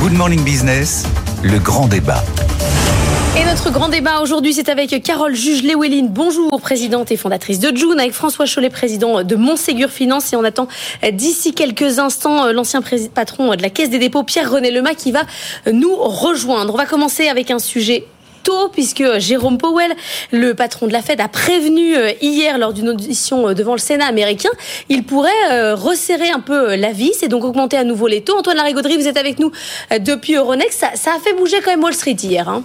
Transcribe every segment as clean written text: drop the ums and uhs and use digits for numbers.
Good Morning Business, le grand débat. Et notre grand débat aujourd'hui, c'est avec Carole Juge-Llewellyn. Bonjour, présidente et fondatrice de June, avec François Chollet, président de Montségur Finance. Et on attend d'ici quelques instants l'ancien patron de la Caisse des dépôts, Pierre-René Lemas, qui va nous rejoindre. On va commencer avec un sujet tôt, puisque Jérôme Powell, le patron de la Fed, a prévenu hier lors d'une audition devant le Sénat américain, il pourrait resserrer un peu la vis et donc augmenter à nouveau les taux. Antoine Larigauderie, vous êtes avec nous depuis Euronext. Ça a fait bouger quand même Wall Street hier, hein.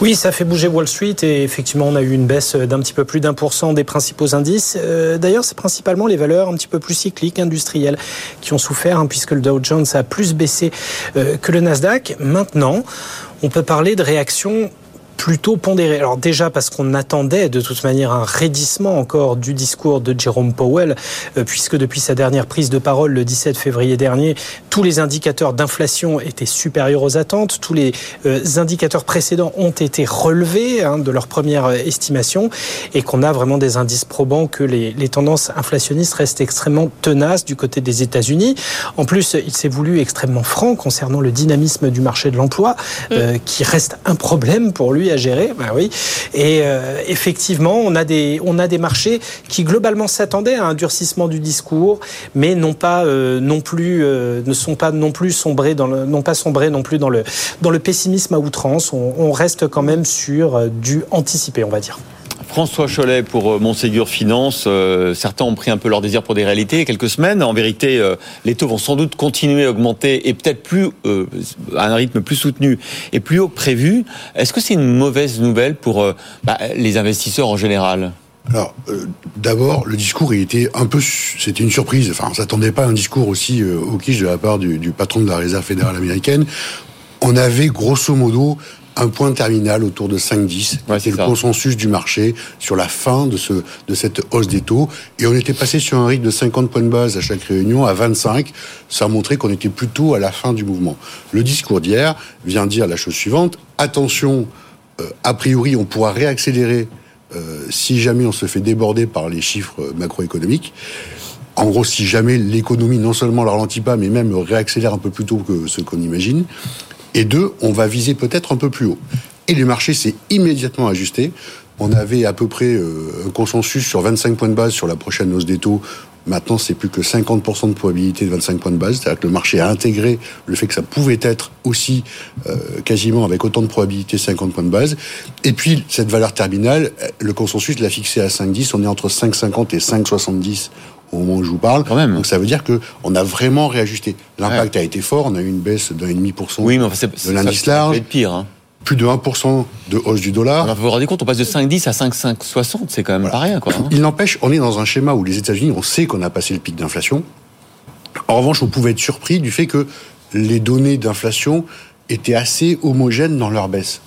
Oui, ça fait bouger Wall Street et effectivement on a eu une baisse d'un petit peu plus d'1% des principaux indices. D'ailleurs, c'est principalement les valeurs un petit peu plus cycliques, industrielles, qui ont souffert puisque le Dow Jones a plus baissé que le Nasdaq. Maintenant, on peut parler de réaction plutôt pondéré. Alors déjà parce qu'on attendait de toute manière un raidissement encore du discours de Jérôme Powell, puisque depuis sa dernière prise de parole le 17 février dernier, tous les indicateurs d'inflation étaient supérieurs aux attentes, tous les indicateurs précédents ont été relevés de leur première estimation, et qu'on a vraiment des indices probants que les tendances inflationnistes restent extrêmement tenaces du côté des États-Unis. En plus, il s'est voulu extrêmement franc concernant le dynamisme du marché de l'emploi, qui reste un problème pour lui à gérer, Et effectivement, on a des marchés qui globalement s'attendaient à un durcissement du discours, mais ne sont pas non plus sombrés dans le pessimisme à outrance. On reste quand même sur du anticipé, on va dire. François Chollet pour Montségur Finance. Certains ont pris un peu leur désir pour des réalités il y a quelques semaines. En vérité, les taux vont sans doute continuer à augmenter et peut-être plus à un rythme plus soutenu et plus haut que prévu. Est-ce que c'est une mauvaise nouvelle pour les investisseurs en général ? Alors, d'abord, le discours, c'était une surprise. Enfin, on s'attendait pas à un discours aussi au quiche de la part du patron de la Réserve fédérale américaine. On avait grosso modo un point terminal autour de 5-10, c'est le consensus du marché sur la fin de cette hausse des taux. Et on était passé sur un rythme de 50 points de base à chaque réunion, à 25. Ça montrait qu'on était plutôt à la fin du mouvement. Le discours d'hier vient dire la chose suivante. Attention, a priori, on pourra réaccélérer si jamais on se fait déborder par les chiffres macroéconomiques. En gros, si jamais l'économie non seulement ne ralentit pas, mais même réaccélère un peu plus tôt que ce qu'on imagine. Et deux, on va viser peut-être un peu plus haut. Et le marché s'est immédiatement ajusté. On avait à peu près un consensus sur 25 points de base sur la prochaine hausse des taux. Maintenant, c'est plus que 50% de probabilité de 25 points de base. C'est-à-dire que le marché a intégré le fait que ça pouvait être aussi quasiment avec autant de probabilité 50 points de base. Et puis, cette valeur terminale, le consensus l'a fixé à 5,10. On est entre 5,50 et 5,70 au moment où je vous parle. Quand même. Donc ça veut dire qu'on a vraiment réajusté. L'impact a été fort, on a eu une baisse de 1,5% de l'indice large. Pire, hein. Plus de 1% de hausse du dollar. Alors, vous vous rendez compte, on passe de 5,10 à 5,60, c'est quand même pas rien. Quoi, hein. Il n'empêche, on est dans un schéma où les États-Unis, on sait qu'on a passé le pic d'inflation. En revanche, on pouvait être surpris du fait que les données d'inflation étaient assez homogènes dans leur baisse.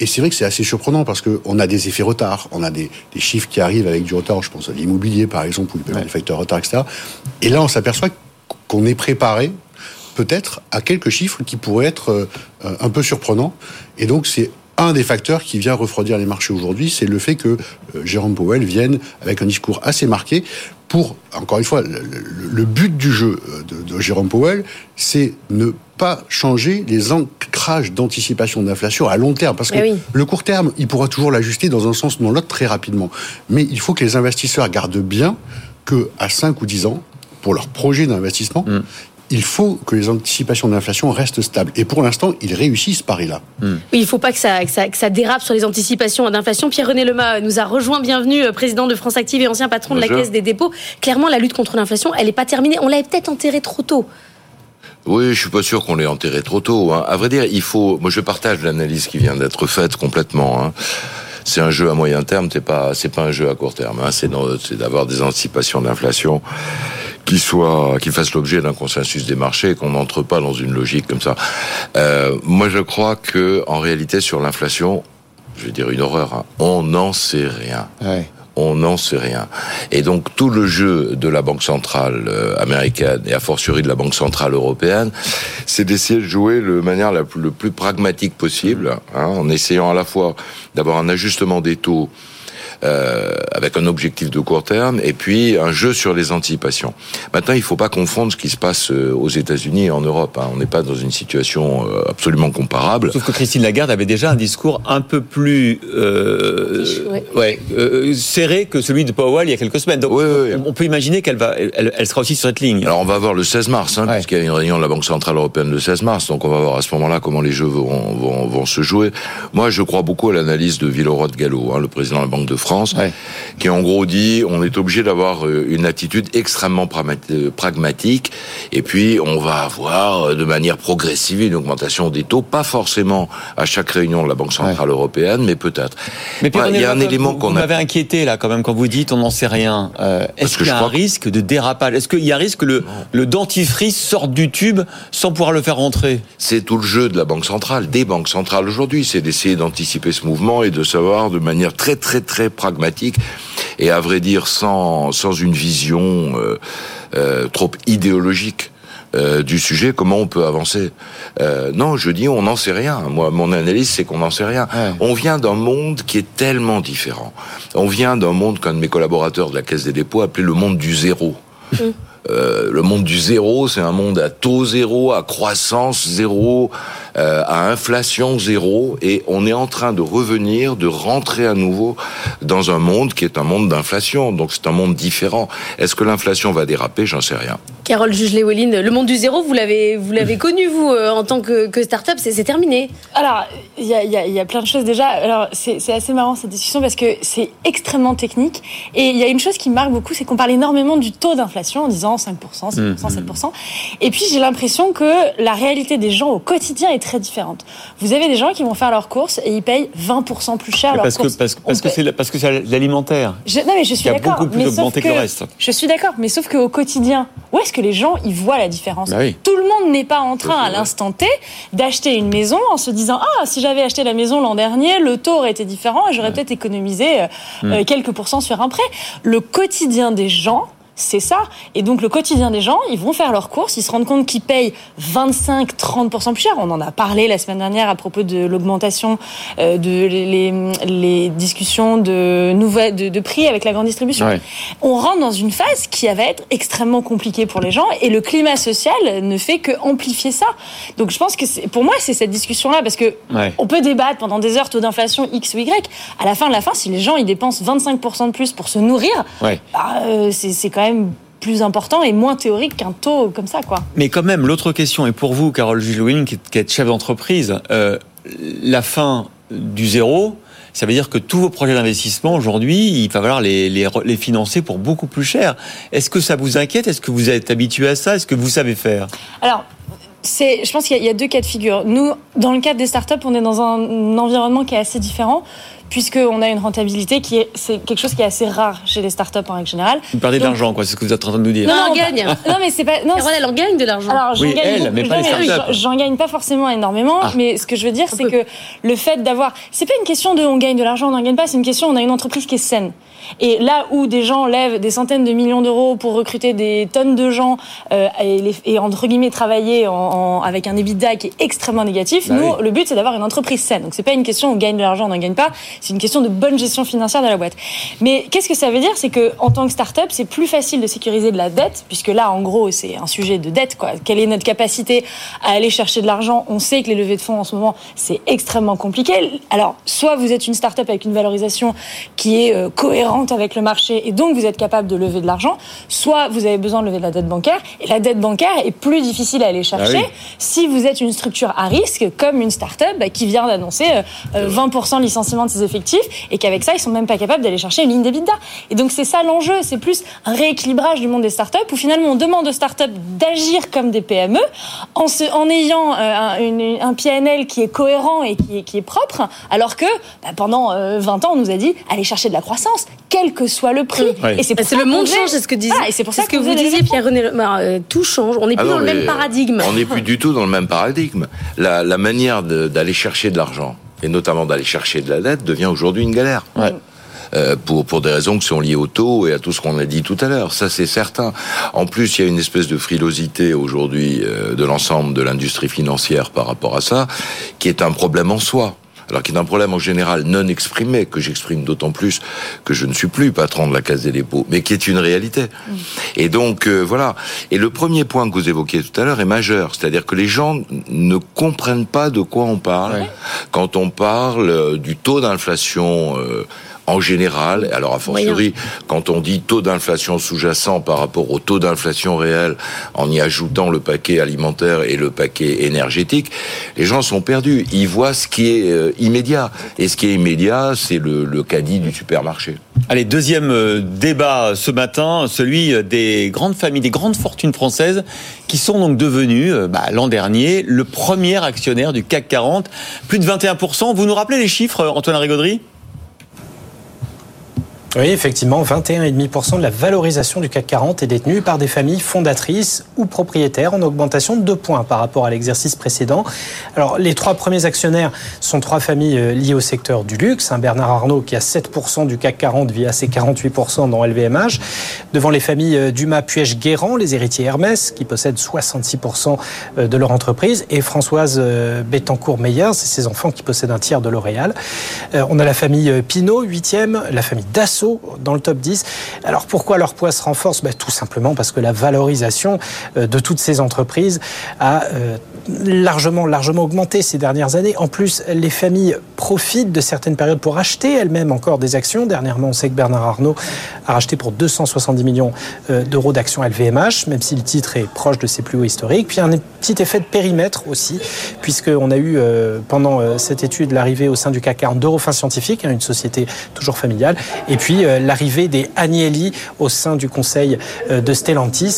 Et c'est vrai que c'est assez surprenant parce qu'on a des effets retard, on a des chiffres qui arrivent avec du retard, je pense à l'immobilier par exemple, ou le paiement des facteurs retard, etc. Et là, on s'aperçoit qu'on est préparé peut-être à quelques chiffres qui pourraient être un peu surprenants. Et donc, c'est un des facteurs qui vient refroidir les marchés aujourd'hui, c'est le fait que Jérôme Powell vienne avec un discours assez marqué pour, encore une fois, le but du jeu de Jérôme Powell, c'est ne pas changer les ancrages d'anticipation d'inflation à long terme. Parce que le court terme, il pourra toujours l'ajuster dans un sens ou dans l'autre très rapidement. Mais il faut que les investisseurs gardent bien qu'à 5 ou 10 ans, pour leur projet d'investissement, il faut que les anticipations d'inflation restent stables. Et pour l'instant, ils réussissent ce pari-là. Oui, il ne faut pas que ça dérape sur les anticipations d'inflation. Pierre-René Lemas nous a rejoint. Bienvenue, président de France Active et ancien patron de la Caisse des dépôts. Clairement, la lutte contre l'inflation, elle n'est pas terminée. On l'avait peut-être enterrée trop tôt. Oui, je ne suis pas sûr qu'on l'ait enterrée trop tôt. Hein. À vrai dire, moi, je partage l'analyse qui vient d'être faite complètement. Hein. C'est un jeu à moyen terme, c'est pas un jeu à court terme. Hein. C'est d'avoir des anticipations d'inflation qui fassent l'objet d'un consensus des marchés et qu'on n'entre pas dans une logique comme ça. Moi, je crois que en réalité, sur l'inflation, je vais dire une horreur, hein, on n'en sait rien. Ouais. On n'en sait rien. Et donc, tout le jeu de la Banque Centrale américaine et a fortiori de la Banque Centrale européenne, c'est d'essayer de jouer de manière le plus pragmatique possible, hein, en essayant à la fois d'avoir un ajustement des taux avec un objectif de court terme et puis un jeu sur les anticipations. Maintenant, il ne faut pas confondre ce qui se passe aux États-Unis et en Europe. On n'est pas dans une situation absolument comparable. Sauf que Christine Lagarde avait déjà un discours un peu plus serré que celui de Powell il y a quelques semaines. Donc, on peut imaginer qu'elle va, elle sera aussi sur cette ligne. Alors, on va voir le 16 mars, puisqu'il y a une réunion de la Banque Centrale européenne le 16 mars. Donc, on va voir à ce moment-là comment les jeux vont se jouer. Moi, je crois beaucoup à l'analyse de Villeroy de Galhau, le président de la Banque de France, qui en gros dit on est obligé d'avoir une attitude extrêmement pragmatique et puis on va avoir de manière progressive une augmentation des taux, pas forcément à chaque réunion de la Banque Centrale européenne, mais peut-être. Mais Pierre, il y a un élément qu'on a... Vous m'avez inquiété là quand même quand vous dites on n'en sait rien. Est-ce qu'il y a un risque de dérapage ? Est-ce qu'il y a un risque que le dentifrice sorte du tube sans pouvoir le faire rentrer ? C'est tout le jeu de la Banque Centrale, des banques centrales aujourd'hui, c'est d'essayer d'anticiper ce mouvement et de savoir de manière très très très pragmatique et à vrai dire sans une vision trop idéologique du sujet, comment on peut avancer. Non, je dis on n'en sait rien. Moi, mon analyse, c'est qu'on n'en sait rien. Ouais. On vient d'un monde qui est tellement différent. On vient d'un monde qu'un de mes collaborateurs de la Caisse des dépôts appelait le monde du zéro. Le monde du zéro, c'est un monde à taux zéro, à croissance zéro, à inflation zéro, et on est en train de revenir, de rentrer à nouveau dans un monde qui est un monde d'inflation, donc c'est un monde différent. Est-ce que l'inflation va déraper ? J'en sais rien. Carole Juge-Llewellyn, le monde du zéro, vous l'avez connu, vous, en tant que start-up, c'est terminé. Alors, il y a plein de choses déjà. Alors, c'est assez marrant cette discussion parce que c'est extrêmement technique, et il y a une chose qui me marque beaucoup, c'est qu'on parle énormément du taux d'inflation en disant 5%, 7%, 7%. Et puis, j'ai l'impression que la réalité des gens au quotidien est très différente. Vous avez des gens qui vont faire leurs courses et ils payent 20% plus cher leurs courses. Parce que c'est l'alimentaire. Non, mais je suis d'accord. Il y a beaucoup plus augmenté que le reste. Je suis d'accord, mais sauf qu'au quotidien, où est-ce que les gens, ils voient la différence ? Bah oui. Tout le monde n'est pas en train, à l'instant T, d'acheter une maison en se disant « Ah, si j'avais acheté la maison l'an dernier, le taux aurait été différent et j'aurais peut-être économisé quelques pourcents sur un prêt. » Le quotidien des gens, c'est ça. Et donc, le quotidien des gens, ils vont faire leurs courses, ils se rendent compte qu'ils payent 25-30% plus cher. On en a parlé la semaine dernière à propos de l'augmentation de les discussions de prix avec la grande distribution. Ouais. On rentre dans une phase qui va être extrêmement compliquée pour les gens et le climat social ne fait qu'amplifier ça. Donc, je pense que pour moi, c'est cette discussion-là parce que on peut débattre pendant des heures taux d'inflation X ou Y. À la fin de la fin, si les gens, ils dépensent 25% de plus pour se nourrir, c'est quand même plus important et moins théorique qu'un taux comme ça, quoi. Mais quand même, l'autre question est pour vous, Carole Juge-Llewellyn, qui est chef d'entreprise. La fin du zéro, ça veut dire que tous vos projets d'investissement aujourd'hui, il va falloir les financer pour beaucoup plus cher. Est-ce que ça vous inquiète ? Est-ce que vous êtes habitué à ça ? Est-ce que vous savez faire ? Alors, je pense qu'il y a deux cas de figure. Nous, dans le cadre des startups, on est dans un environnement qui est assez différent, puisqu'on a une rentabilité c'est quelque chose qui est assez rare chez les startups en règle générale. Vous parlez d'argent, quoi, c'est ce que vous êtes en train de nous dire. Non, on gagne. Non, mais c'est pas. Non, Carole, elle en gagne de l'argent. Alors, j'en gagne pas forcément énormément, mais ce que je veux dire, c'est que le fait d'avoir. C'est pas une question de on gagne de l'argent, on n'en gagne pas, c'est une question, on a une entreprise qui est saine. Et là où des gens lèvent des centaines de millions d'euros pour recruter des tonnes de gens et entre guillemets travailler avec un EBITDA qui est extrêmement négatif, nous, le but, c'est d'avoir une entreprise saine. Donc, c'est pas une question on gagne de l'argent, on n'en gagne pas. C'est une question de bonne gestion financière de la boîte. Mais qu'est-ce que ça veut dire ? C'est qu'en tant que start-up, c'est plus facile de sécuriser de la dette, puisque là, en gros, c'est un sujet de dette, quoi. Quelle est notre capacité à aller chercher de l'argent ? On sait que les levées de fonds, en ce moment, c'est extrêmement compliqué. Alors, soit vous êtes une start-up avec une valorisation qui est cohérente avec le marché, et donc vous êtes capable de lever de l'argent, soit vous avez besoin de lever de la dette bancaire, et la dette bancaire est plus difficile à aller chercher si vous êtes une structure à risque, comme une start-up qui vient d'annoncer 20% de licenciement de ses effectifs et qu'avec ça, ils sont même pas capables d'aller chercher une ligne d'EBITDA. Et donc, c'est ça l'enjeu. C'est plus un rééquilibrage du monde des startups où finalement, on demande aux startups d'agir comme des PME en ayant un PNL qui est cohérent et qui est propre, alors que pendant 20 ans, on nous a dit allez chercher de la croissance, quel que soit le prix. Et c'est pour ça le monde change, c'est ce que disait. Voilà, et c'est pour ça que vous disiez, Pierre-René Lemas, tout change. On n'est plus dans le même paradigme. On n'est plus du tout dans le même paradigme. La manière d'aller chercher de l'argent, et notamment d'aller chercher de la dette, devient aujourd'hui une galère. Ouais. Pour des raisons qui sont liées au taux et à tout ce qu'on a dit tout à l'heure. Ça, c'est certain. En plus, il y a une espèce de frilosité aujourd'hui de l'ensemble de l'industrie financière par rapport à ça, qui est un problème en soi. alors qui est un problème en général non exprimé, que j'exprime d'autant plus que je ne suis plus patron de la Caisse des dépôts, mais qui est une réalité. Et donc, voilà. Et le premier point que vous évoquiez tout à l'heure est majeur, c'est-à-dire que les gens ne comprennent pas de quoi on parle quand on parle du taux d'inflation... en général, alors a fortiori, quand on dit taux d'inflation sous-jacent par rapport au taux d'inflation réel, en y ajoutant le paquet alimentaire et le paquet énergétique, les gens sont perdus. Ils voient ce qui est immédiat. Et ce qui est immédiat, c'est le caddie du supermarché. Allez, deuxième débat ce matin, celui des grandes familles, des grandes fortunes françaises qui sont donc devenues, l'an dernier, le premier actionnaire du CAC 40. Plus de 21%. Vous nous rappelez les chiffres, Antoine Larigauderie ? Oui, effectivement, 21,5% de la valorisation du CAC 40 est détenue par des familles fondatrices ou propriétaires, en augmentation de 2 points par rapport à l'exercice précédent. Alors, les trois premiers actionnaires sont trois familles liées au secteur du luxe. Bernard Arnault qui a 7% du CAC 40 via ses 48% dans LVMH. Devant les familles Dumas, Puech, Guérand, les héritiers Hermès qui possèdent 66% de leur entreprise, et Françoise Bettencourt-Meyers, c'est ses enfants qui possèdent un tiers de L'Oréal. On a la famille Pinault, 8e, la famille Dassault dans le top 10. Alors pourquoi leur poids se renforce ? Tout simplement parce que la valorisation de toutes ces entreprises a largement augmenté ces dernières années. En plus, les familles profitent de certaines périodes pour acheter elles-mêmes encore des actions. Dernièrement, on sait que Bernard Arnault a racheté pour 270 millions d'euros d'actions LVMH, même si le titre est proche de ses plus hauts historiques. Puis un petit effet de périmètre aussi, puisqu'on a eu pendant cette étude l'arrivée au sein du CAC 40 d'Eurofin Scientifique, une société toujours familiale, et puis l'arrivée des Agnelli au sein du conseil de Stellantis,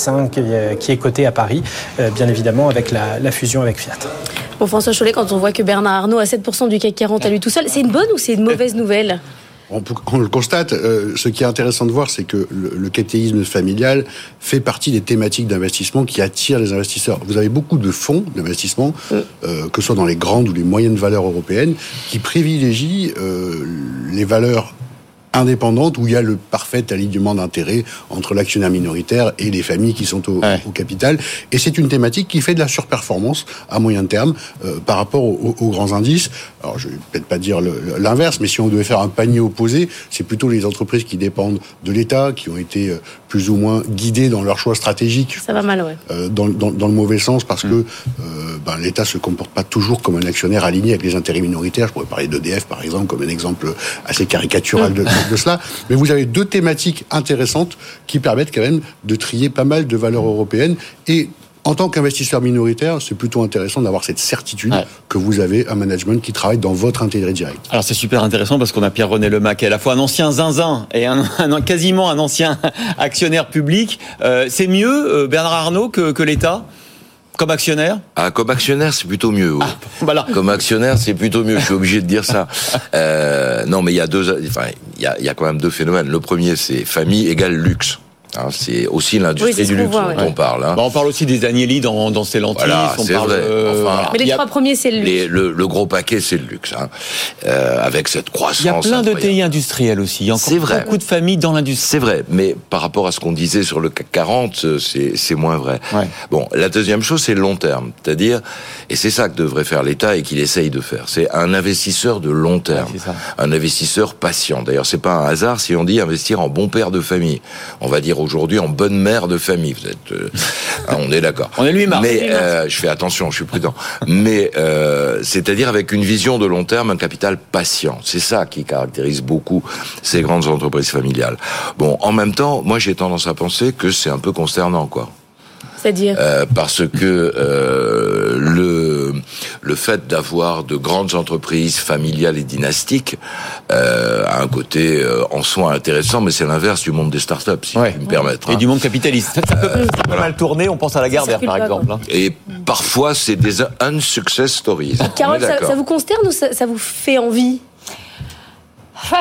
qui est coté à Paris, bien évidemment avec la fusion avec Fiat. Bon, François Chollet, quand on voit que Bernard Arnault a 7% du CAC 40 à lui tout seul, c'est une bonne ou c'est une mauvaise nouvelle ? On le constate, ce qui est intéressant de voir, c'est que le capitalisme familial fait partie des thématiques d'investissement qui attirent les investisseurs. Vous avez beaucoup de fonds d'investissement, que ce soit dans les grandes ou les moyennes valeurs européennes, qui privilégient les valeurs indépendante, où il y a le parfait alignement d'intérêts entre l'actionnaire minoritaire et les familles qui sont au capital. Et c'est une thématique qui fait de la surperformance à moyen terme par rapport aux grands indices. Alors, je ne vais peut-être pas dire l'inverse, mais si on devait faire un panier opposé, c'est plutôt les entreprises qui dépendent de l'État, qui ont été plus ou moins guidées dans leurs choix stratégiques. Ça va mal, ouais. Dans le mauvais sens, parce que l'État ne se comporte pas toujours comme un actionnaire aligné avec les intérêts minoritaires. Je pourrais parler d'EDF, par exemple, comme un exemple assez caricatural de cela, mais vous avez deux thématiques intéressantes qui permettent quand même de trier pas mal de valeurs européennes, et en tant qu'investisseur minoritaire, c'est plutôt intéressant d'avoir cette certitude que vous avez un management qui travaille dans votre intérêt direct. Alors c'est super intéressant parce qu'on a Pierre-René Lemas qui est à la fois un ancien zinzin et quasiment un ancien actionnaire public. C'est mieux Bernard Arnault que l'État ? Comme actionnaire ? Comme actionnaire, c'est plutôt mieux. Oui. Voilà. Comme actionnaire, c'est plutôt mieux. Je suis obligé de dire ça. Non, mais il y a il y a quand même deux phénomènes. Le premier, c'est famille égale luxe. C'est aussi l'industrie du luxe dont on parle. On parle aussi des Agnelli dans Stellantis. Voilà, on parle mais les trois premiers, c'est le luxe. Le gros paquet, c'est le luxe. Avec cette croissance. Il y a plein de TI industriels aussi. Il y a encore beaucoup de familles dans l'industrie. C'est vrai, mais par rapport à ce qu'on disait sur le CAC 40, c'est moins vrai. Ouais. Bon, la deuxième chose, c'est le long terme. C'est-à-dire, et c'est ça que devrait faire l'État et qu'il essaye de faire, c'est un investisseur de long terme. Ouais, un investisseur patient. D'ailleurs, c'est pas un hasard si on dit investir en bon père de famille. On va dire aujourd'hui en bonne mère de famille. Vous êtes, on est d'accord. On est lui-même. Mais je fais attention, je suis prudent. Mais c'est-à-dire avec une vision de long terme, un capital patient. C'est ça qui caractérise beaucoup ces grandes entreprises familiales. Bon, en même temps, moi j'ai tendance à penser que c'est un peu consternant, quoi. C'est-à-dire parce que le fait d'avoir de grandes entreprises familiales et dynastiques a un côté en soi intéressant, mais c'est l'inverse du monde des startups, si je puis me permettre. Et du monde capitaliste. Ça peut mal tourner, on pense à Lagardère par exemple. Et parfois, c'est des unsuccess stories. Carole, ça vous consterne ou ça vous fait envie ?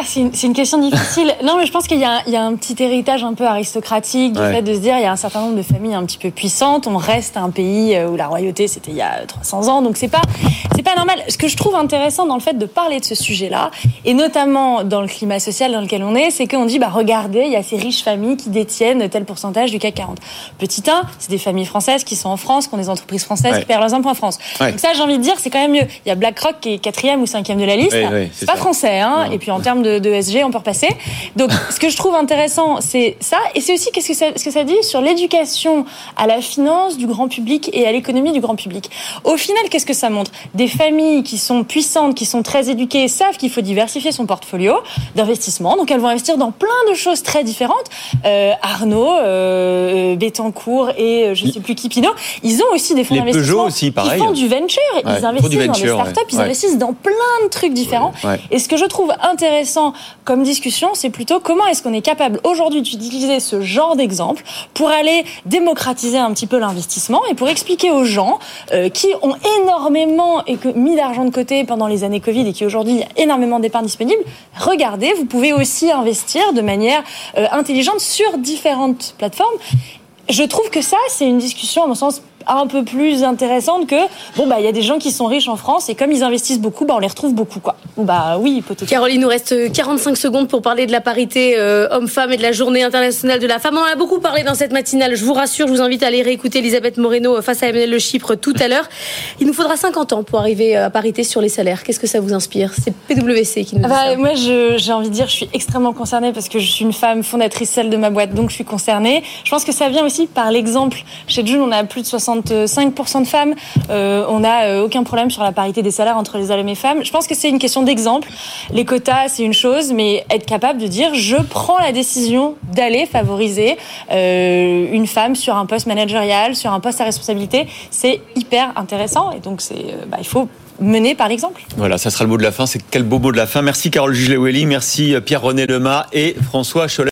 C'est une question difficile. Non, mais je pense qu'il y a un petit héritage un peu aristocratique du fait de se dire il y a un certain nombre de familles un petit peu puissantes. On reste un pays où la royauté, c'était il y a 300 ans. Donc, c'est pas normal. Ce que je trouve intéressant dans le fait de parler de ce sujet-là, et notamment dans le climat social dans lequel on est, c'est qu'on dit, regardez, il y a ces riches familles qui détiennent tel pourcentage du CAC 40. Petit 1, c'est des familles françaises qui sont en France, qui ont des entreprises françaises qui perdent leurs impôts en France. Ouais. Donc ça, j'ai envie de dire, c'est quand même mieux. Il y a Blackrock qui est 4e ou 5e de la liste. Oui, c'est pas ça. Français, hein. Non. Et puis en termes de ESG, on peut repasser. Donc, ce que je trouve intéressant, c'est ça. Et c'est aussi ce que ça dit sur l'éducation à la finance du grand public et à l'économie du grand public. Au final, qu'est-ce que ça montre ? Des familles qui sont puissantes, qui sont très éduquées, savent qu'il faut diversifier son portfolio d'investissement. Donc, elles vont investir dans plein de choses très différentes. Arnault, Bettencourt et je ne sais plus qui, Pinault, ils ont aussi des fonds d'investissement. Peugeot aussi, pareil. Ils font du venture, ils investissent dans des startups, ils investissent dans plein de trucs différents. Ouais. Et ce que je trouve intéressant comme discussion, c'est plutôt comment est-ce qu'on est capable aujourd'hui d'utiliser ce genre d'exemple pour aller démocratiser un petit peu l'investissement et pour expliquer aux gens qui ont énormément mis d'argent de côté pendant les années Covid et qui aujourd'hui ont énormément d'épargne disponible, regardez, vous pouvez aussi investir de manière intelligente sur différentes plateformes. Je trouve que ça, c'est une discussion, à mon sens, un peu plus intéressante que il y a des gens qui sont riches en France et comme ils investissent beaucoup, on les retrouve beaucoup quoi. Oui, peut-être. Carole, il nous reste 45 secondes pour parler de la parité homme-femme et de la journée internationale de la femme. On en a beaucoup parlé dans cette matinale, je vous rassure, je vous invite à aller réécouter Elisabeth Moreno face à Emmanuel Le Chypre tout à l'heure. Il nous faudra 50 ans pour arriver à parité sur les salaires. Qu'est-ce que ça vous inspire ? C'est PwC qui nous dit ça. Moi, j'ai envie de dire, je suis extrêmement concernée parce que je suis une femme fondatrice, celle de ma boîte, donc je suis concernée. Je pense que ça vient aussi par l'exemple. Chez June, on a plus de 65% de femmes, on n'a aucun problème sur la parité des salaires entre les hommes et les femmes. Je pense que c'est une question d'exemple. Les quotas, c'est une chose, mais être capable de dire je prends la décision d'aller favoriser une femme sur un poste managérial, sur un poste à responsabilité, c'est hyper intéressant et donc il faut mener par l'exemple. Voilà, ça sera le mot de la fin. C'est quel beau mot de la fin. Merci Carole Juge-Llewellyn, merci Pierre-René Lemas et François Chollet.